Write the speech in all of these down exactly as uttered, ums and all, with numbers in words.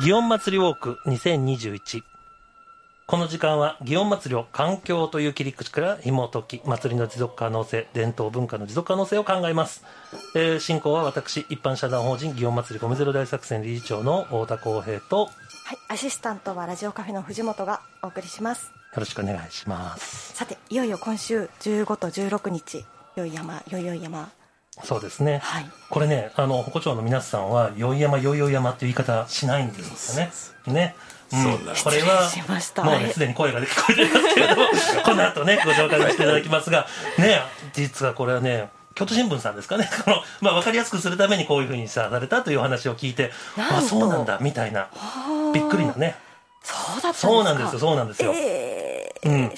祇園祭ウォークにせんにじゅういち。この時間は祇園祭を環境という切り口から紐解き、祭りの持続可能性、伝統文化の持続可能性を考えます。えー、進行は私、一般社団法人祇園祭ごみゼロ大作戦理事長の太田光平と、はい、アシスタントはラジオカフェの藤本がお送りします。よろしくお願いします。さて、いよいよ今週じゅうごとじゅうろくにち、よい山よいよい山。そうですね、はい、これね、あの鉾町の皆さんはよい山よいよい山っていう言い方しないんですよね。ね、うん、そうだ、これはもう、ね、すでに声が聞こえてますけれどもこの後ねご紹介していただきますが、ね、実はこれはね、京都新聞さんですかね、この、まあ、分かりやすくするためにこういうふうにされたという話を聞いて、あ、そうなんだみたいな、びっくりなね。そうだったんですか。そうなんですよ、そうなんですよ、えー、うん、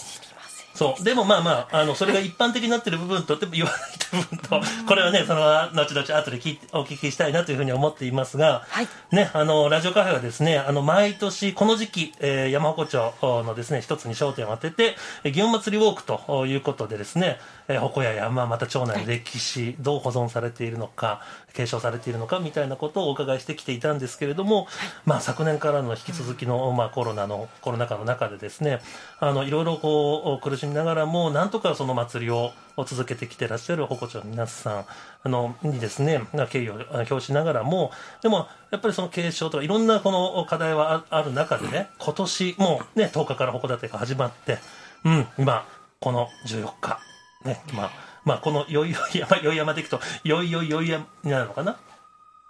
そうでもまあまあ、あのそれが一般的になっている部分とでも言わない部分と、これはね、その後々後で聞いてお聞きしたいなというふうに思っていますが、はい、ね、あのラジオカフェはですね、あの毎年この時期、えー、山鉾町のですね一つに焦点を当てて、祇園祭ウォークということでですね、鉾や山、また町内の歴史、どう保存されているのか、継承されているのかみたいなことをお伺いしてきていたんですけれども、はい、まあ、昨年からの引き続きの、まあ、コロナのコロナ禍の中でですね、あのいろいろこう苦しみながらも、なんとかその祭りを続けてきてらっしゃる鉾町の皆さんあのにですね、敬意を表しながらも、でもやっぱりその継承とかいろんなこの課題はある中でね、今年もうねとおかから鉾建てが始まって、うん、今このじゅうよっか、ね、まあまあ、このよいよい山よい山でいくとよいよいよい山になるのかな。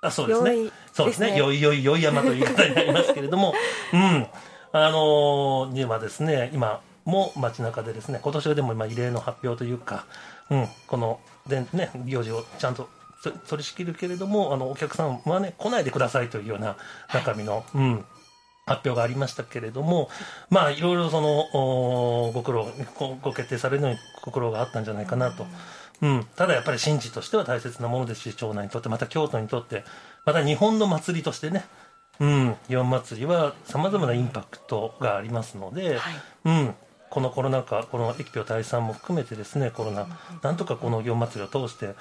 あ、そうですね、そうですね、よいよいよい山という言い方になりますけれども、うん、あのにはですね、今も街中でですね、今年はでも今異例の発表というか、うん、こので、ね、行事をちゃんと取り仕切るけれども、あのお客さんはね来ないでくださいというような中身の、はい、うん、発表がありましたけれども、まあいろいろそのご苦労ご決定されるのにご苦労があったんじゃないかなと、うんうん、ただやっぱり神事としては大切なものですし、町内にとってまた京都にとってまた日本の祭りとしてね、うん、祇園祭はさまざまなインパクトがありますので、はい、うん、このコロナ禍、この疫病退散も含めてですね、コロナ、なんとかこの祇園祭を通して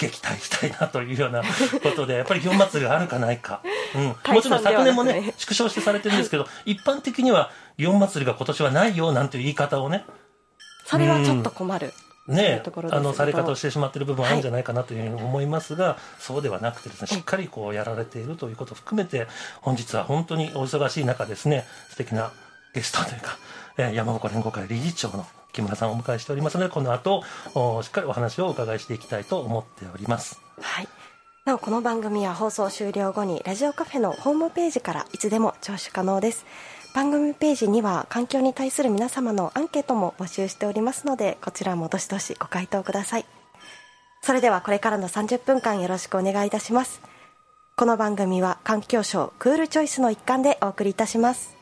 撃退したいなというようなことで、やっぱり祇園祭があるかないか、うん、もちろん昨年もね縮小してされてるんですけど、一般的には祇園祭が今年はないよなんていう言い方をね、それはちょっと困る、うん、ね、あのされ方をしてしまっている部分はあるんじゃないかなというふうに思いますが、はい、そうではなくてですね、しっかりこうやられているということを含めて、本日は本当にお忙しい中ですね、素敵なゲストというか、山鉾連合会理事長の木村さんをお迎えしておりますので、この後しっかりお話をお伺いしていきたいと思っております。はい、なおこの番組は放送終了後にラジオカフェのホームページからいつでも聴取可能です。番組ページには環境に対する皆様のアンケートも募集しておりますので、こちらもどしどしご回答ください。それではこれからのさんじゅっぷんかんよろしくお願いいたします。この番組は環境省クールチョイスの一環でお送りいたします。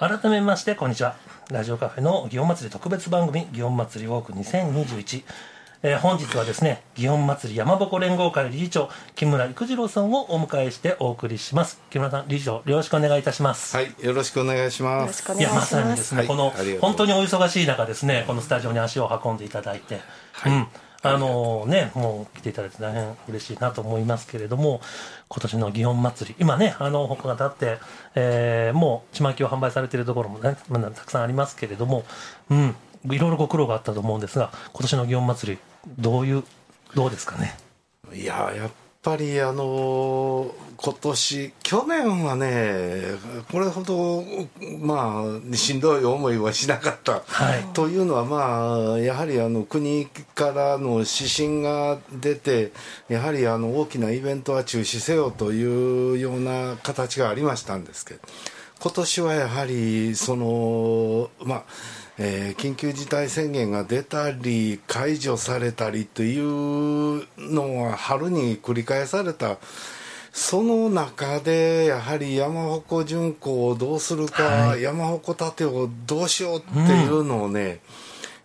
改めましてこんにちは。ラジオカフェの祇園祭特別番組、祇園祭ウォークにせんにじゅういち、えー、本日はですね、祇園祭山鉾連合会理事長木村育次郎さんをお迎えしてお送りします。木村さん、理事長、よろしくお願いいたします。はい、よろしくお願いします。いや、まさにですね、はい、この本当にお忙しい中ですね、このスタジオに足を運んでいただいて、はい、うん、あのね、もう来ていただいて大変嬉しいなと思いますけれども、今年の祇園祭、今ね、あの鉾が立って、えー、もうちまきを販売されているところもね、まあ、たくさんありますけれども、うん、いろいろご苦労があったと思うんですが、今年の祇園祭どういうどうですかね。いや、やっぱりあの今年去年はね、これほどまあしんどい思いはしなかった、はい、というのは、まあやはりあの国からの指針が出て、やはりあの大きなイベントは中止せよというような形がありましたんですけど、今年はやはりそのまあえー、緊急事態宣言が出たり解除されたりというのは春に繰り返された、その中でやはり山鉾巡行をどうするか、はい、山鉾建てをどうしようっていうのをね、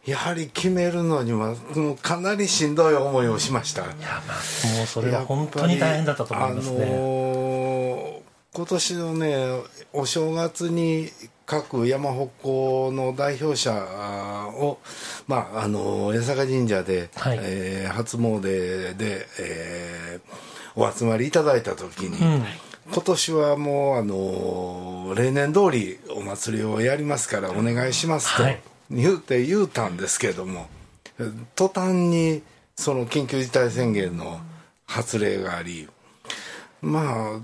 うん、やはり決めるのにはかなりしんどい思いをしました。いや、まあ、もうそれは本当に大変だったと思いますね。あのー、今年のねお正月に各山鉾の代表者を、まあ、あの八坂神社で、はい、えー、初詣で、えー、お集まりいただいた時に、うん、今年はもうあの例年通りお祭りをやりますからお願いしますと言うて言うたんですけども、途端にその緊急事態宣言の発令があり、ま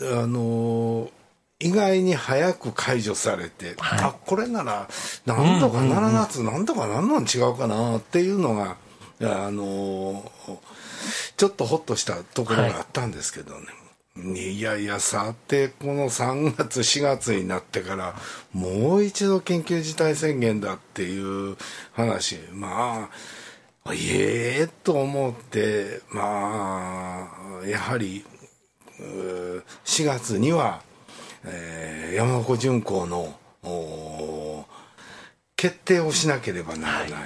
ああの意外に早く解除されて、はい、あこれなら何度かしちがつ何度か何度も違うかなっていうのがあのちょっとホッとしたところがあったんですけどね、はい、いやいやさてこのさんがつしがつになってからもう一度緊急事態宣言だっていう話、まあええー、と思って、まあやはりしがつにはえー、山鉾巡行の決定をしなければならない、は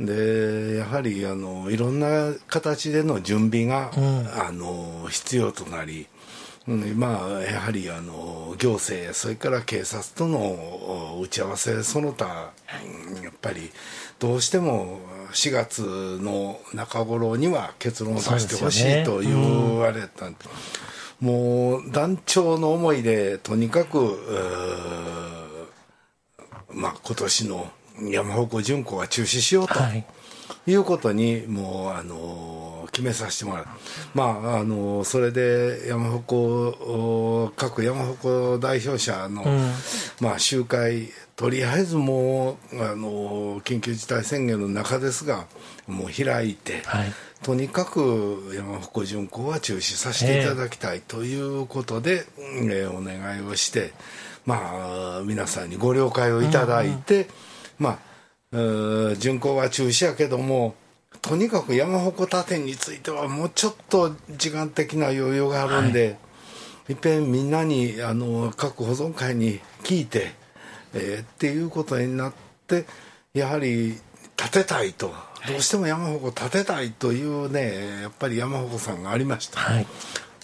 い、でやはりあのいろんな形での準備が、うん、あの必要となり、うん、まあやはりあの行政それから警察との打ち合わせその他、うん、やっぱりどうしてもしがつの中頃には結論を出してほしいと言われたんです。もう断腸の思いでとにかく、まあ、今年の山鉾巡行は中止しようと、はい、いうことにもうあの決めさせてもらう、まあ、あのそれで山鉾各山鉾代表者の、うんまあ、集会とりあえずもうあの緊急事態宣言の中ですがもう開いて、はいとにかく山鉾巡行は中止させていただきたいということで、えーえー、お願いをして、まあ、皆さんにご了解をいただいて、うんまあ、巡行は中止やけどもとにかく山鉾建てについてはもうちょっと時間的な余裕があるんで、はい、いっぺんみんなにあの各保存会に聞いて、えー、っていうことになってやはり建てたいと。どうしても山鉾建てたいというねやっぱり山鉾さんがありました、はい、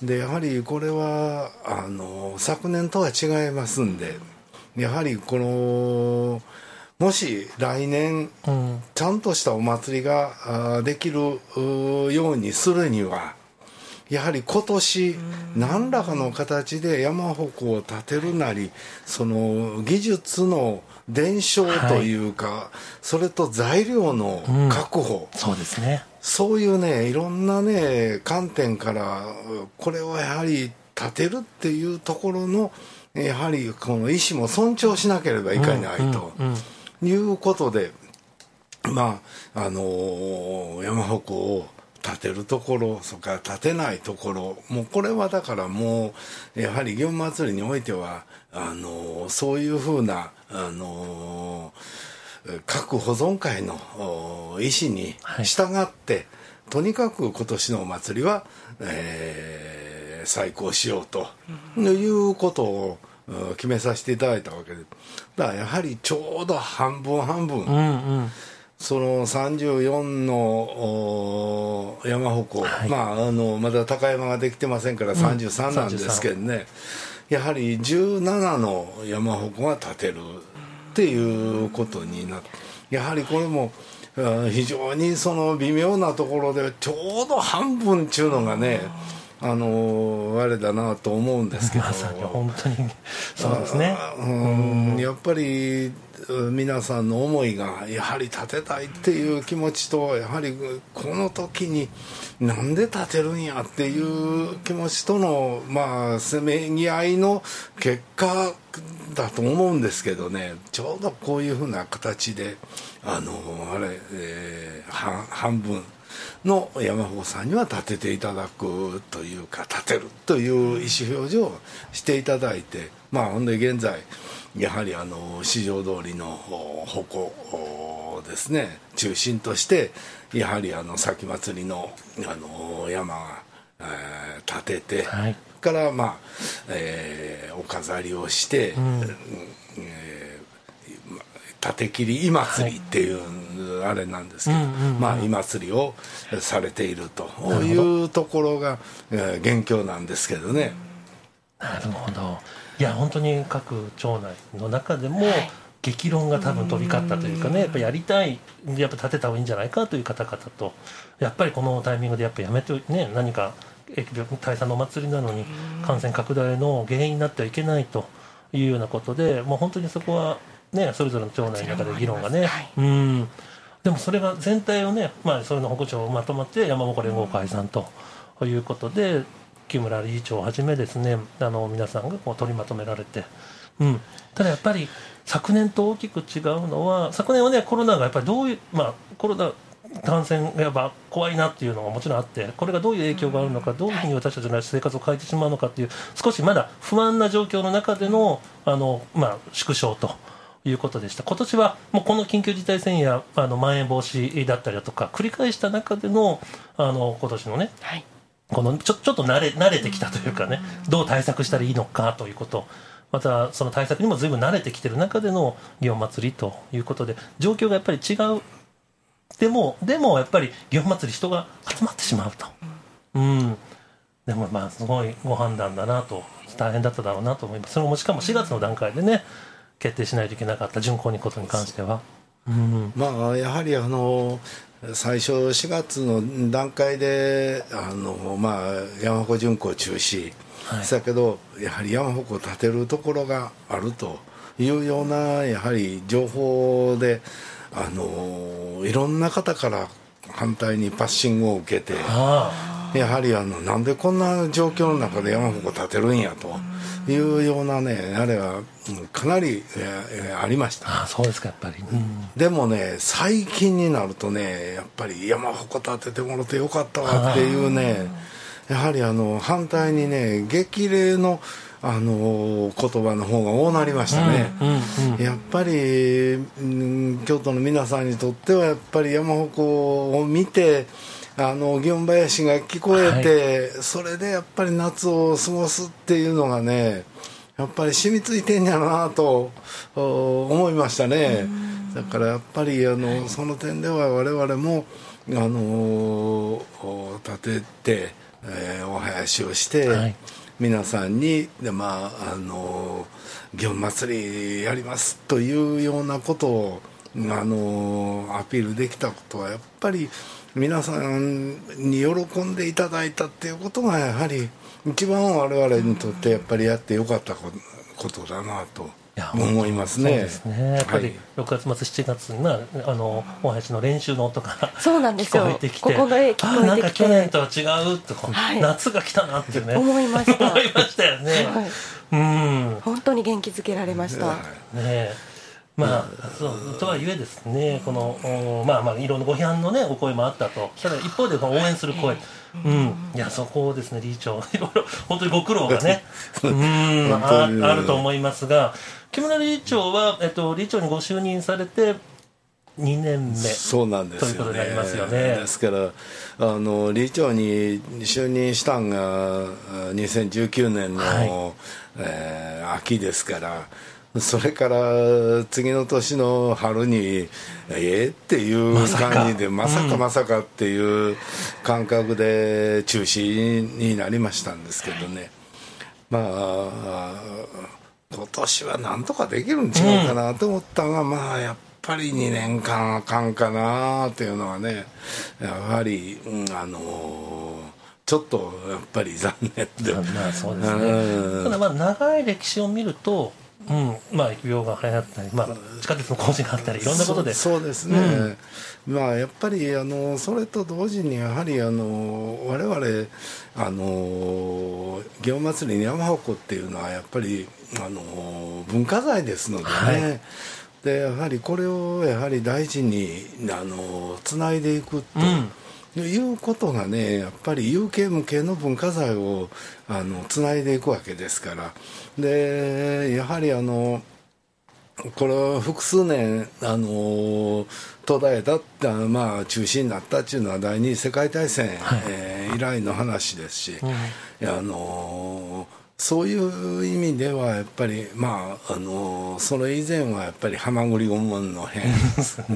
でやはりこれはあの昨年とは違いますんでやはりこのもし来年、うん、ちゃんとしたお祭りができるようにするにはやはり今年何らかの形で山鉾を建てるなりその技術の伝承というか、はい、それと材料の確保、うん、そうですね。そういうねいろんなね観点からこれをやはり建てるっていうところのやはりこの意思も尊重しなければいけないと、うんうんうん、いうことでまああのー、山鉾を建てるところそれから建てないところもうこれはだからもうやはり祇園祭りにおいてはあのそういうふうなあの各保存会の意思に従って、はい、とにかく今年のお祭りは、えー、再興しようと、うん、いうことを決めさせていただいたわけでだからやはりちょうど半分半分、うんうんそのさんじゅうよんの山鉾、はいまあ、あのまだ高山ができてませんからさんじゅうさんなんですけどね、うん、やはりじゅうななの山鉾が建てるっていうことになってやはりこれも非常にその微妙なところでちょうど半分っちゅうのがねあのあれだなと思うんですけど、まさに本当にそうですね、うん、やっぱり皆さんの思いがやはり建てたいっていう気持ちとやはりこの時になんで建てるんやっていう気持ちとのまあせめぎ合いの結果だと思うんですけどねちょうどこういうふうな形であのあれ、えー、半分の山鉾さんには建てていただくというか建てるという意思表示をしていただいてまあほんで現在やはりあの市場通りの鉾ですね中心としてやはりあの前祭りのあの山が、えー、建てて、はい、からまあ、えー、お飾りをして、うんえー、建て切り今祭りっていう。はいあれなんですけど、うんうんうん、まあ今祭りをされているというところが元凶なんですけどね。なるほど。いや本当に各町内の中でも激論が多分飛び交ったというかね、やっぱやりたい、やっぱ立てた方がいいんじゃないかという方々と、やっぱりこのタイミングでやっぱやめてね何か疫病退散のお祭りなのに感染拡大の原因になってはいけないというようなことで、もう本当にそこは、ね、それぞれの町内の中で議論がね、はい、うんでもそれが全体をね、まあ、それの保護庁をまとまって山鉾連合解散ということで、木村理事長をはじめですね、あの皆さんがこう取りまとめられて、うん、ただやっぱり昨年と大きく違うのは、昨年はねコロナがやっぱりどういう、まあ、コロナ感染がやっぱ怖いなっていうのがもちろんあって、これがどういう影響があるのか、どういうふうに私たちの生活を変えてしまうのかっていう、少しまだ不安な状況の中での、あの、まあ、縮小ということでした。今年はもうこの緊急事態宣言やあのまん延防止だったりだとか繰り返した中での、あの今年のね、はい、このちょ、ちょっと慣れ、慣れてきたというかね、どう対策したらいいのかということ、またその対策にも随分慣れてきている中での祇園祭りということで、状況がやっぱり違う。でも、でもやっぱり祇園祭り人が集まってしまうと、うんうん、でもまあすごいご判断だなと、大変だっただろうなと思います。それもしかもしがつの段階でね決定しないといけなかった巡行にことに関しては、うん、まあやはりあの最初しがつの段階であのまあ山鉾巡行中止でしたけど、はい、やはり山鉾を立てるところがあるというようなやはり情報で。あのいろんな方から反対にパッシングを受けて、あやはりあのなんでこんな状況の中で山鉾立てるんやというようなね、あれはかなり、えー、ありました。あ、そうですか。やっぱり、うん、でもね最近になるとね、やっぱり山鉾立ててもらってよかったわっていうね、やはりあの反対にね激励のあの言葉の方が多なりましたね、うんうんうん、やっぱり、うん、京都の皆さんにとってはやっぱり山鉾を見てあの祇園囃子が聞こえて、はい、それでやっぱり夏を過ごすっていうのがねやっぱり染みついてんやろなと思いましたね。だからやっぱりあの、はい、その点では我々もあの立てて、えー、お囃子をして、はい、皆さんにで、まあ、あの祇園祭りやりますというようなことをあのアピールできたことはやっぱり皆さんに喜んでいただいたっていうことがやはり一番我々にとってやっぱりやってよかったことだなと思いますね。そうですね、やっぱりろくがつ末しちがつになあのお囃子の練習の音が聞こえてきて、ここの絵聞こえてきて、あなんか去年とは違うと、はい、夏が来たなってね思いました思いましたよね、はい、うん本当に元気づけられました、うん、ねまあ、そうとはいえですね、このまあまあいろんなご批判のねお声もあったと、ただ一方で応援する声、うん、いやそこをですね理事長いろいろ本当にご苦労がねうんあると思いますが、木村理事長は、えっと、理事長にご就任されてにねんめ、そうなんですよね、ということになりますよね。ですからあの理事長に就任したんがにせんじゅうきゅうねんの、はいえー、秋ですから、それから次の年の春にえー、っていう感じでまさかまさかっていう感覚で中止になりましたんですけどね、まあ今年はなんとかできるん違うかなと思ったが、まあやっぱりにねんかんあかんかなっていうのはね、やはりあのーちょっとやっぱり残念で、まあそうですね、ただまあ長い歴史を見るとうんまあ、疫病が流行ったり、まあ、地下鉄の工事があったりいろんなことで そ, そうですね、うんまあ、やっぱりあのそれと同時にやはりあの我々あの祇園祭りに山鉾っていうのはやっぱりあの文化財ですのでね、はい、でやはりこれをやはり大事にあのつないでいくと、うんいうことがねやっぱり有形無形の文化財をあのつないでいくわけですから、でやはりあのこれは複数年あの途絶えたって、まあ、中止になったっていうのは第二次世界大戦、はいえー、以来の話ですし、はい、あのそういう意味ではやっぱりまああのそれ以前はやっぱりはまぐり御門の変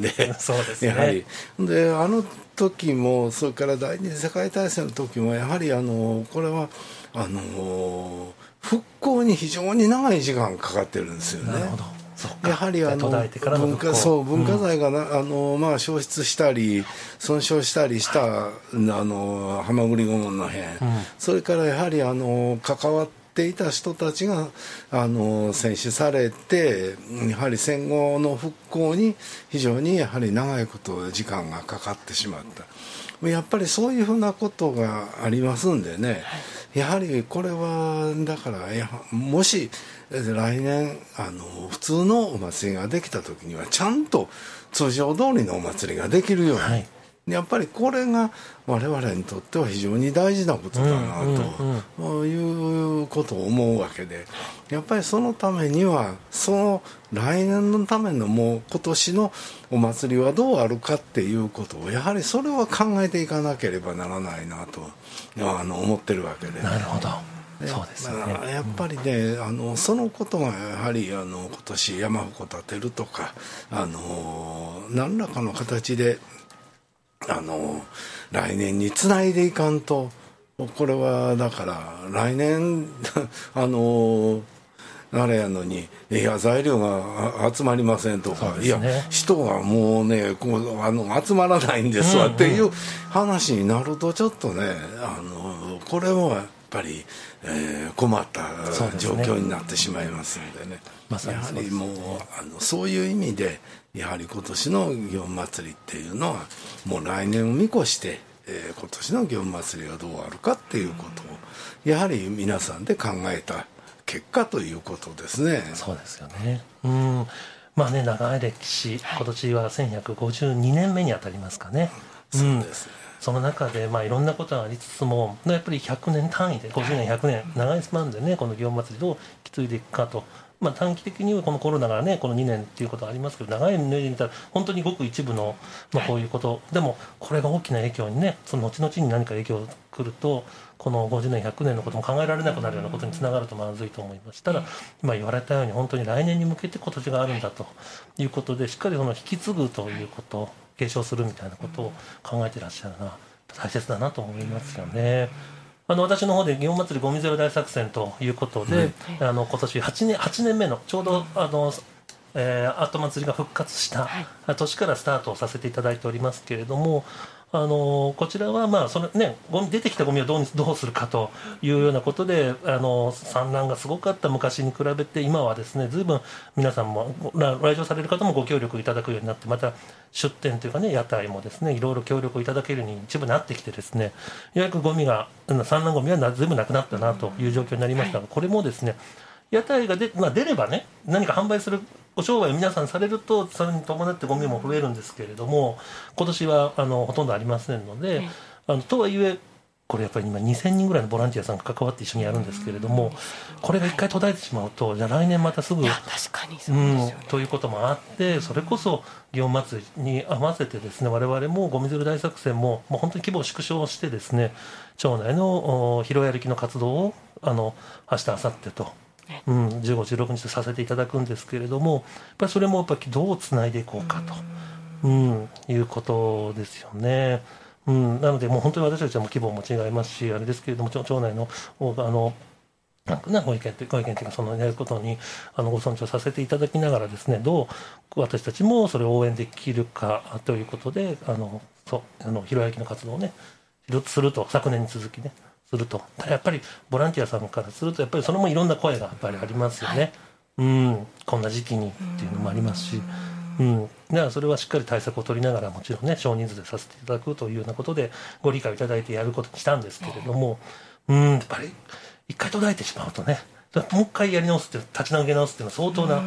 でそうです、ね、やはりであの時もそれから第二次世界大戦の時もやはりあのこれはあの復興に非常に長い時間かかってるんですよね。なるほど。やはりあの文化、そう文化財がな、あのまあ、消失したり損傷したりしたあのはまぐり御門の辺、うん、それからやはりあの関わっていた人たちがあの戦死されて、やはり戦後の復興に非常にやはり長いこと時間がかかってしまった。やっぱりそういうふうなことがありますんでね、やはりこれはだからやもし来年あの普通のお祭りができた時にはちゃんと通常通りのお祭りができるように、はい、やっぱりこれが我々にとっては非常に大事なことだなと、うんうんうん、いうことを思うわけで、やっぱりそのためにはその来年のためのもう今年のお祭りはどうあるかっていうことをやはりそれは考えていかなければならないなと、あの思ってるわけで。なるほど、そうですね、やっぱりね、あのそのことがやはりあの今年山鉾建てるとか、あの何らかの形であの来年につないでいかんと、これはだから来年あのあれやのに、いや材料が集まりませんとか、ね、いや人がもうねこうあの集まらないんですわっていう話になるとちょっとね、あのこれもやっぱり、えー、困った状況になってしまいますのでね、やはりもうあのそういう意味でやはり今年の祇園祭っていうのはもう来年を見越して、えー、今年の祇園祭がどうあるかっていうことをやはり皆さんで考えた結果ということですね。そうですよね。うん、まあね、長い歴史、今年はせんひゃくごじゅうにねんめにあたりますかね。うん、そうですね。その中で、まあ、いろんなことがありつつもやっぱりひゃくねん単位でごじゅうねんひゃくねん長いスパンでね、この祇園祭どう引き継いでいくかと。まあ、短期的にはこのコロナがねこのにねんっていうことはありますけど、長い目で見たら本当にごく一部の、まあ、こういうこと、はい、でもこれが大きな影響にね、その後々に何か影響くるとこのごじゅうねんひゃくねんのことも考えられなくなるようなことにつながるとまずいと思いましたら、今言われたように本当に来年に向けて今年があるんだということで、しっかりその引き継ぐということを継承するみたいなことを考えてらっしゃるのは大切だなと思いますよね。あの私の方で祇園祭ゴミゼロ大作戦ということで、うん、あの今年はちねん、はちねんめのちょうどあの、えー、後祭りが復活した年からスタートをさせていただいておりますけれども、あのこちらはまあその、ね、ゴミ出てきたゴミをどう、どうするかというようなことで、あの産卵がすごかった昔に比べて今はですね、随分皆さんも来場される方もご協力いただくようになって、また出店というかね、屋台もですねいろいろ協力をいただけるように一部なってきてですね、ようやくゴミが産卵ゴミは全部なくなったなという状況になりましたが、うん、はい、これもですね屋台がで、まあ、出ればね何か販売するお商売を皆さんされると、それに伴ってゴミも増えるんですけれども、今年はあのほとんどありませんので、はい、あのとはいえこれやっぱり今にせんにんぐらいのボランティアさんが関わって一緒にやるんですけれども、これが一回途絶えてしまうと、はい、じゃあ来年またすぐ、いや確かにそうですよね、うん、ということもあって、それこそ祇園祭に合わせてですね、我々もゴミゼロ大作戦も、もう本当に規模を縮小してですね、町内の拾い歩きの活動をあの明日明後日と、うん、じゅうご、じゅうろくにちとさせていただくんですけれども、やっぱりそれもやっぱりどうつないでいこうかと、うん、いうことですよね、うん、なのでもう本当に私たちはもう規模も違いますしあれですけれども、町内のあのご意見というか、ご意見というかそのやることにあのご尊重させていただきながらですね、どう私たちもそれを応援できるかということで、あのそうあの拾い歩きの活動をねすると、昨年に続きねすると、やっぱりボランティアさんからするとやっぱりそれもいろんな声がやっぱりありますよね、はい、うんこんな時期にっていうのもありますし、うんだからそれはしっかり対策を取りながら、もちろんね少人数でさせていただくというようなことでご理解いただいてやることにしたんですけれども、うんやっぱり一回途絶えてしまうとね、もう一回やり直すっていう、立ち上げ直すっていうのは相当な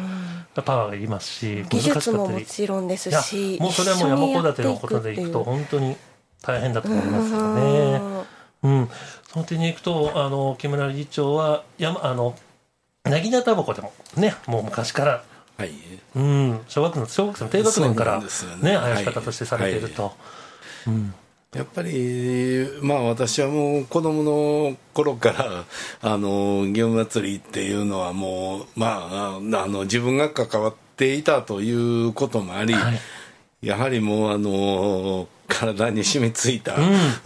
パワーがいりますし、技術ももちろんですし、もうそれはもう山鉾建てのことでいくと本当に大変だと思いますよね。うん、その点に行くとあの木村理事長は山あの薙刀鉾でもね、もう昔から、はいうん、小学の小学生の低学年からね囃し方としてされていると、はいはいうん、やっぱりまあ私はもう子供の頃からあの祇園祭っていうのはもうまああの自分が関わっていたということもあり、はい、やはりもうあの体に染みついた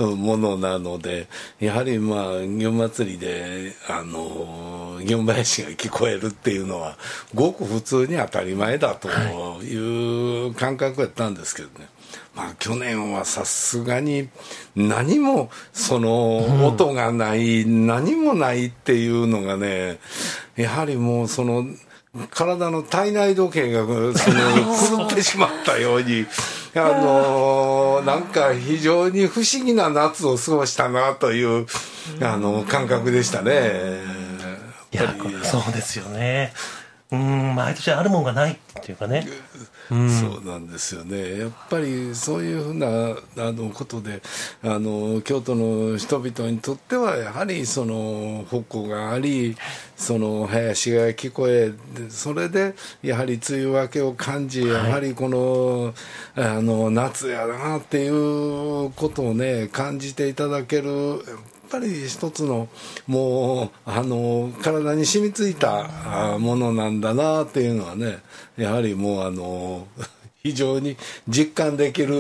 ものなので、うん、やはりまあ祇園祭であの祇園囃子が聞こえるっていうのはごく普通に当たり前だという感覚やったんですけどね、はい、まあ、去年はさすがに何もその音がない、うん、何もないっていうのがね、やはりもうその体の体内時計がその狂ってしまったようにあのなんか非常に不思議な夏を過ごしたなというあの感覚でしたね。いや、これそうですよね。うん、毎年あるもんがないっていうかね、うん、そうなんですよね。やっぱりそういうふうなあのことであの京都の人々にとってはやはりその鉾があり、その囃子が聞こえ、それでやはり梅雨明けを感じ、やはりこの、はい、あの夏やなっていうことをね感じていただける、やっぱり一つのもうあの体に染みついたものなんだなっていうのはね、やはりもうあの非常に実感できる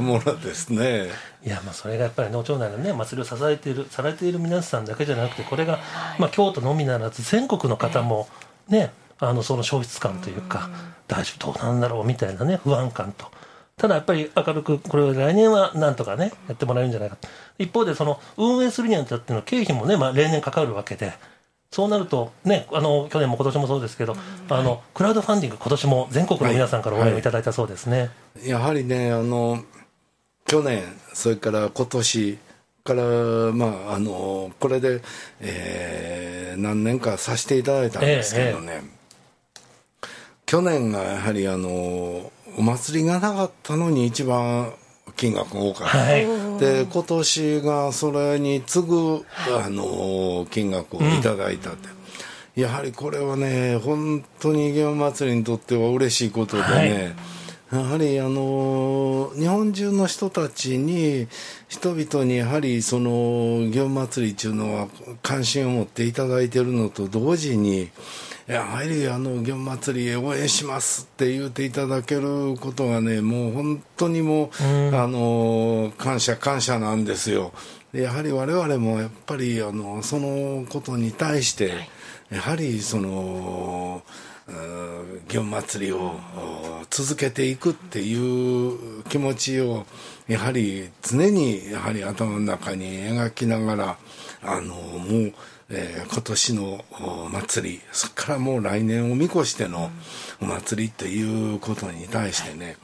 ものですね。いや、まあそれがやっぱりの町内のね祭りを支えているされている皆さんだけじゃなくて、これがまあ京都のみならず全国の方もね、あのその消失感というか、大丈夫どうなんだろうみたいなね不安感と、ただやっぱり明るくこれを来年はなんとかねやってもらえるんじゃないかと。一方でその運営するにあたっての経費もね、まあ、例年かかるわけで、そうなるとね、あの去年も今年もそうですけど、うん、あのクラウドファンディング今年も全国の皆さんから応援をいただいたそうですね、はいはい、やはりね、あの去年それから今年から、まあ、あのこれで、えー、何年かさせていただいたんですけどね、えーえー、去年がやはりあのお祭りがなかったのに一番金額が多かった、はい、で今年がそれに次ぐあの金額をいただいたって、うん、やはりこれはね本当に祇園祭にとっては嬉しいことでね、はい、やはりあの日本中の人たちに人々にやはりその祇園祭っていうのは関心を持っていただいているのと同時に、やはりあの祇園祭応援しますって言っていただけることがね、もう本当にもう、うん、あの感謝感謝なんですよ。やはり我々もやっぱりあのそのことに対して、はい、やはりその祇園祭を続けていくっていう気持ちをやはり常にやはり頭の中に描きながら、あのもうえー、今年の祭り、それからもう来年を見越してのお祭りということに対してね、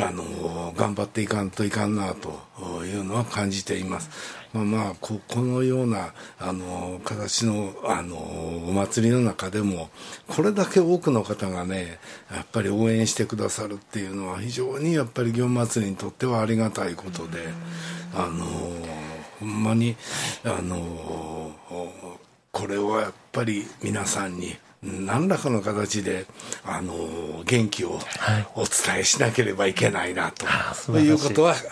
あの頑張っていかんといかんなというのは感じています。まあ、まあ こ, このようなあの形のあのお祭りの中でもこれだけ多くの方がねやっぱり応援してくださるっていうのは非常にやっぱり祇園祭にとってはありがたいことで、あのほんまにあのこれはやっぱり皆さんに何らかの形であの元気をお伝えしなければいけないなと、はい、いうことは考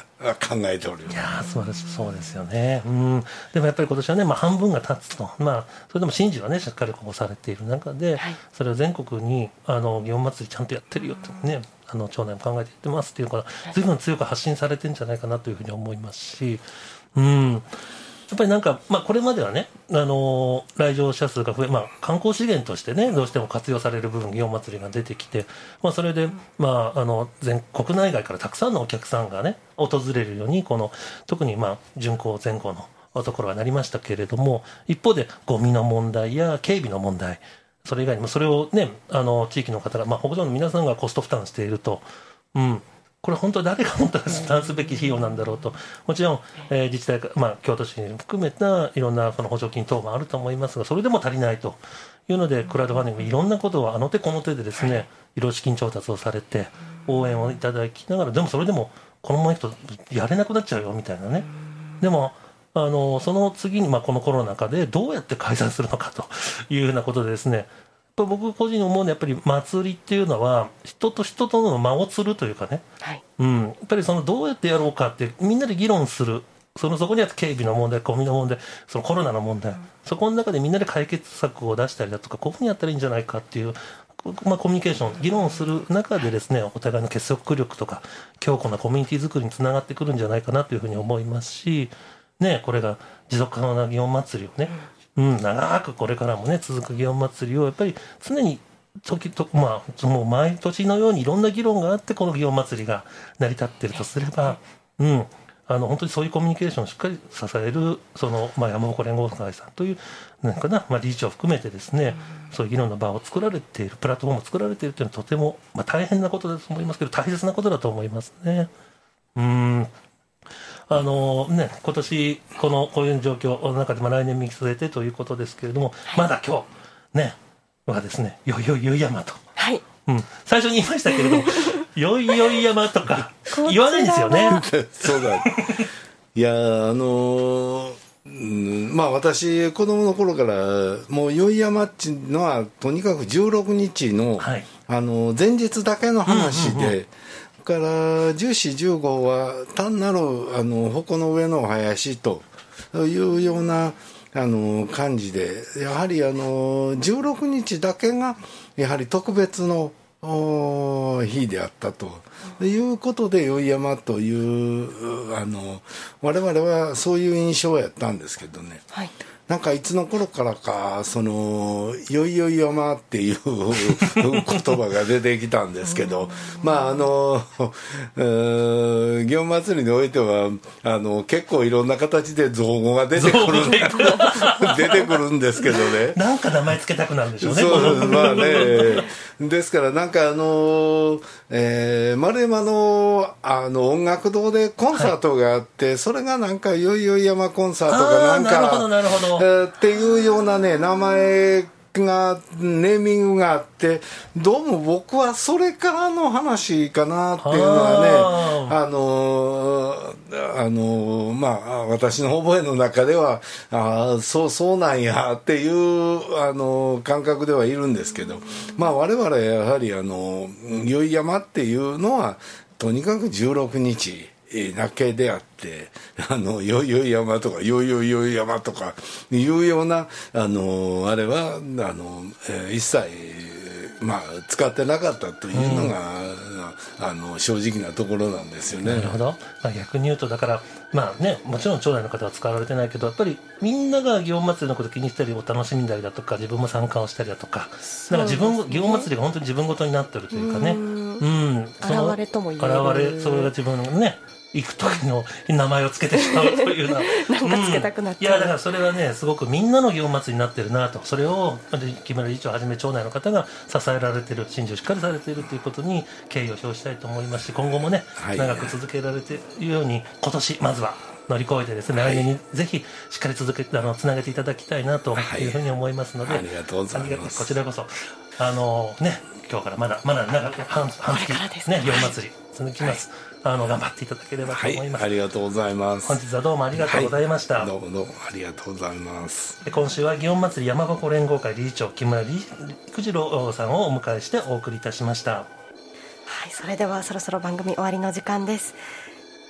えております。いや、素晴らしい。そうですよね。うん。でもやっぱり今年はね、まあ、半分が経つと、まあ、それでも神事はねしっかりここされている中で、はい、それを全国にあの祇園祭ちゃんとやってるよってね、あの町内も考えてやってますっていうから、随分強く発信されてるんじゃないかなというふうに思いますし、うん。やっぱりなんか、まあ、これまではね、あのー、来場者数が増え、まあ、観光資源としてね、どうしても活用される部分、祇園祭が出てきて、まあ、それで、まあ、あの、全国内外からたくさんのお客さんがね、訪れるように、この、特に、まあ、巡行前後のところはなりましたけれども、一方で、ゴミの問題や警備の問題、それ以外にも、それをね、あの、地域の方が、まあ、北条の皆さんがコスト負担していると、うん。これ本当誰が本当に負担すべき費用なんだろうと、もちろん、えー、自治体が、まあ、京都市に含めたいろんなその補助金等もあると思いますが、それでも足りないというので、クラウドファンディングいろんなことをあの手この手でですね、いろいろ資金調達をされて応援をいただきながら、でもそれでもこのままいくとやれなくなっちゃうよみたいなね。でもあのその次に、まあ、このコロナ禍でどうやって解散するのかというようなことでですね、僕個人に思うのはやっぱり祭りっていうのは人と人との間をつるというかね、はい、うん、やっぱりそのどうやってやろうかってみんなで議論する、そのそこには警備の問題、ゴミの問題、そのコロナの問題、うん、そこの中でみんなで解決策を出したりだとか、こういうふうにやったらいいんじゃないかっていうまあ、コミュニケーション議論する中でですね、お互いの結束力とか強固なコミュニティ作りにつながってくるんじゃないかなというふうに思いますし、ね、これが持続可能な祇園祭をね、うん、長くこれからもね続く祇園祭をやっぱり常に時と、まあ、もう毎年のようにいろんな議論があってこの祇園祭が成り立っているとすれば、うん、あの本当にそういうコミュニケーションをしっかり支えるその、まあ、山鉾連合会さんというなんかな、まあ、理事長を含めてですね、そういう議論の場を作られている、プラットフォームを作られているというのはとても、まあ、大変なことだと思いますけど大切なことだと思いますね。うん、あのね、今年このこういう状況の中で、まあ、来年見据えてということですけれども、はい、まだ今日ねはですね、よいよいよい山と、はい、うん、最初に言いましたけれどもよいよい山とか言わないんですよねそうだ、いやあのー、まあ私子供の頃からもうよい山っていうのはとにかくじゅうろくにちの、はい、あの前日だけの話で、うんうんうん、からじゅうよん、じゅうごは単なるあの鉾の上のお囃子というようなあの感じで、やはりあのじゅうろくにちだけがやはり特別の日であったということで宵山というあの我々はそういう印象やったんですけどね、はい、なんかいつの頃からかそのよいよい山っていう言葉が出てきたんですけどまああの祇園祭においてはあの結構いろんな形で造語が出てくる出てくるんですけどねなんか名前つけたくなるんでしょうね。そうまあねですからなんかあの、えー、丸山のあの音楽堂でコンサートがあって、はい、それがなんかよいよい山コンサートかなんか、なるほどなるほど、えー、っていうようなね名前がネーミングがあって、どうも僕はそれからの話かなっていうのはね、ああのあのまあ私の覚えの中ではああそうそうなんやっていうあの感覚ではいるんですけど、まあ我々はやはりあの宵山っていうのはとにかくじゅうろくにちだけであって、あのよいよい山とかよいよいよい山とかいうようなあのあれはあの、えー、一切、まあ、使ってなかったというのが、うん、あの正直なところなんですよね。なるほど、まあ、逆に言うとだから、まあね、もちろん町内の方は使われてないけどやっぱりみんなが祇園祭のこと気にしたりお楽しみだりだとか自分も参加をしたりだとか、なんか自分、祇園祭が本当に自分ごとになってるというかね、うんうん、現れとも言える、現れ、それが自分のね行く時の名前をつけてしまうというななんかつけたくなっちゃう、うん、いやだからそれはねすごくみんなの祇園祭になってるなと、それを木村理事長はじめ町内の方が支えられてる、信条をしっかりされているということに敬意を表したいと思いますし、今後もね長く続けられているように今年まずは乗り越えてですね、はい、来年にぜひしっかり続けあのつなげていただきたいなというふうに思いますので、はい、ありがとうございます。こちらこそあのね今日からまだまだ長く半月ね祇園祭り続きます、はい、あの頑張っていただければと思います、はい、ありがとうございます。本日はどうもありがとうございました、はい、どうもどうもありがとうございます。今週は祇園祭山鉾連合会理事長木村久次郎さんをお迎えしてお送りいたしました、はい、それではそろそろ番組終わりの時間です。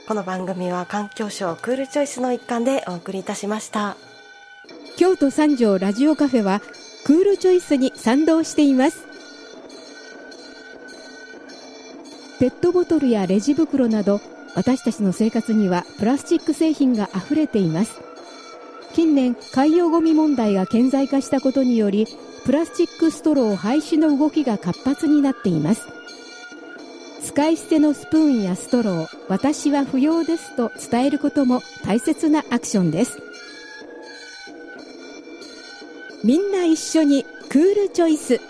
この番組は環境省クールチョイスの一環でお送りいたしました。京都三条ラジオカフェはクールチョイスに賛同しています。ペットボトルやレジ袋など私たちの生活にはプラスチック製品があふれています。近年海洋ごみ問題が顕在化したことによりプラスチックストロー廃止の動きが活発になっています。使い捨てのスプーンやストロー、私は不要ですと伝えることも大切なアクションです。みんな一緒にクールチョイス。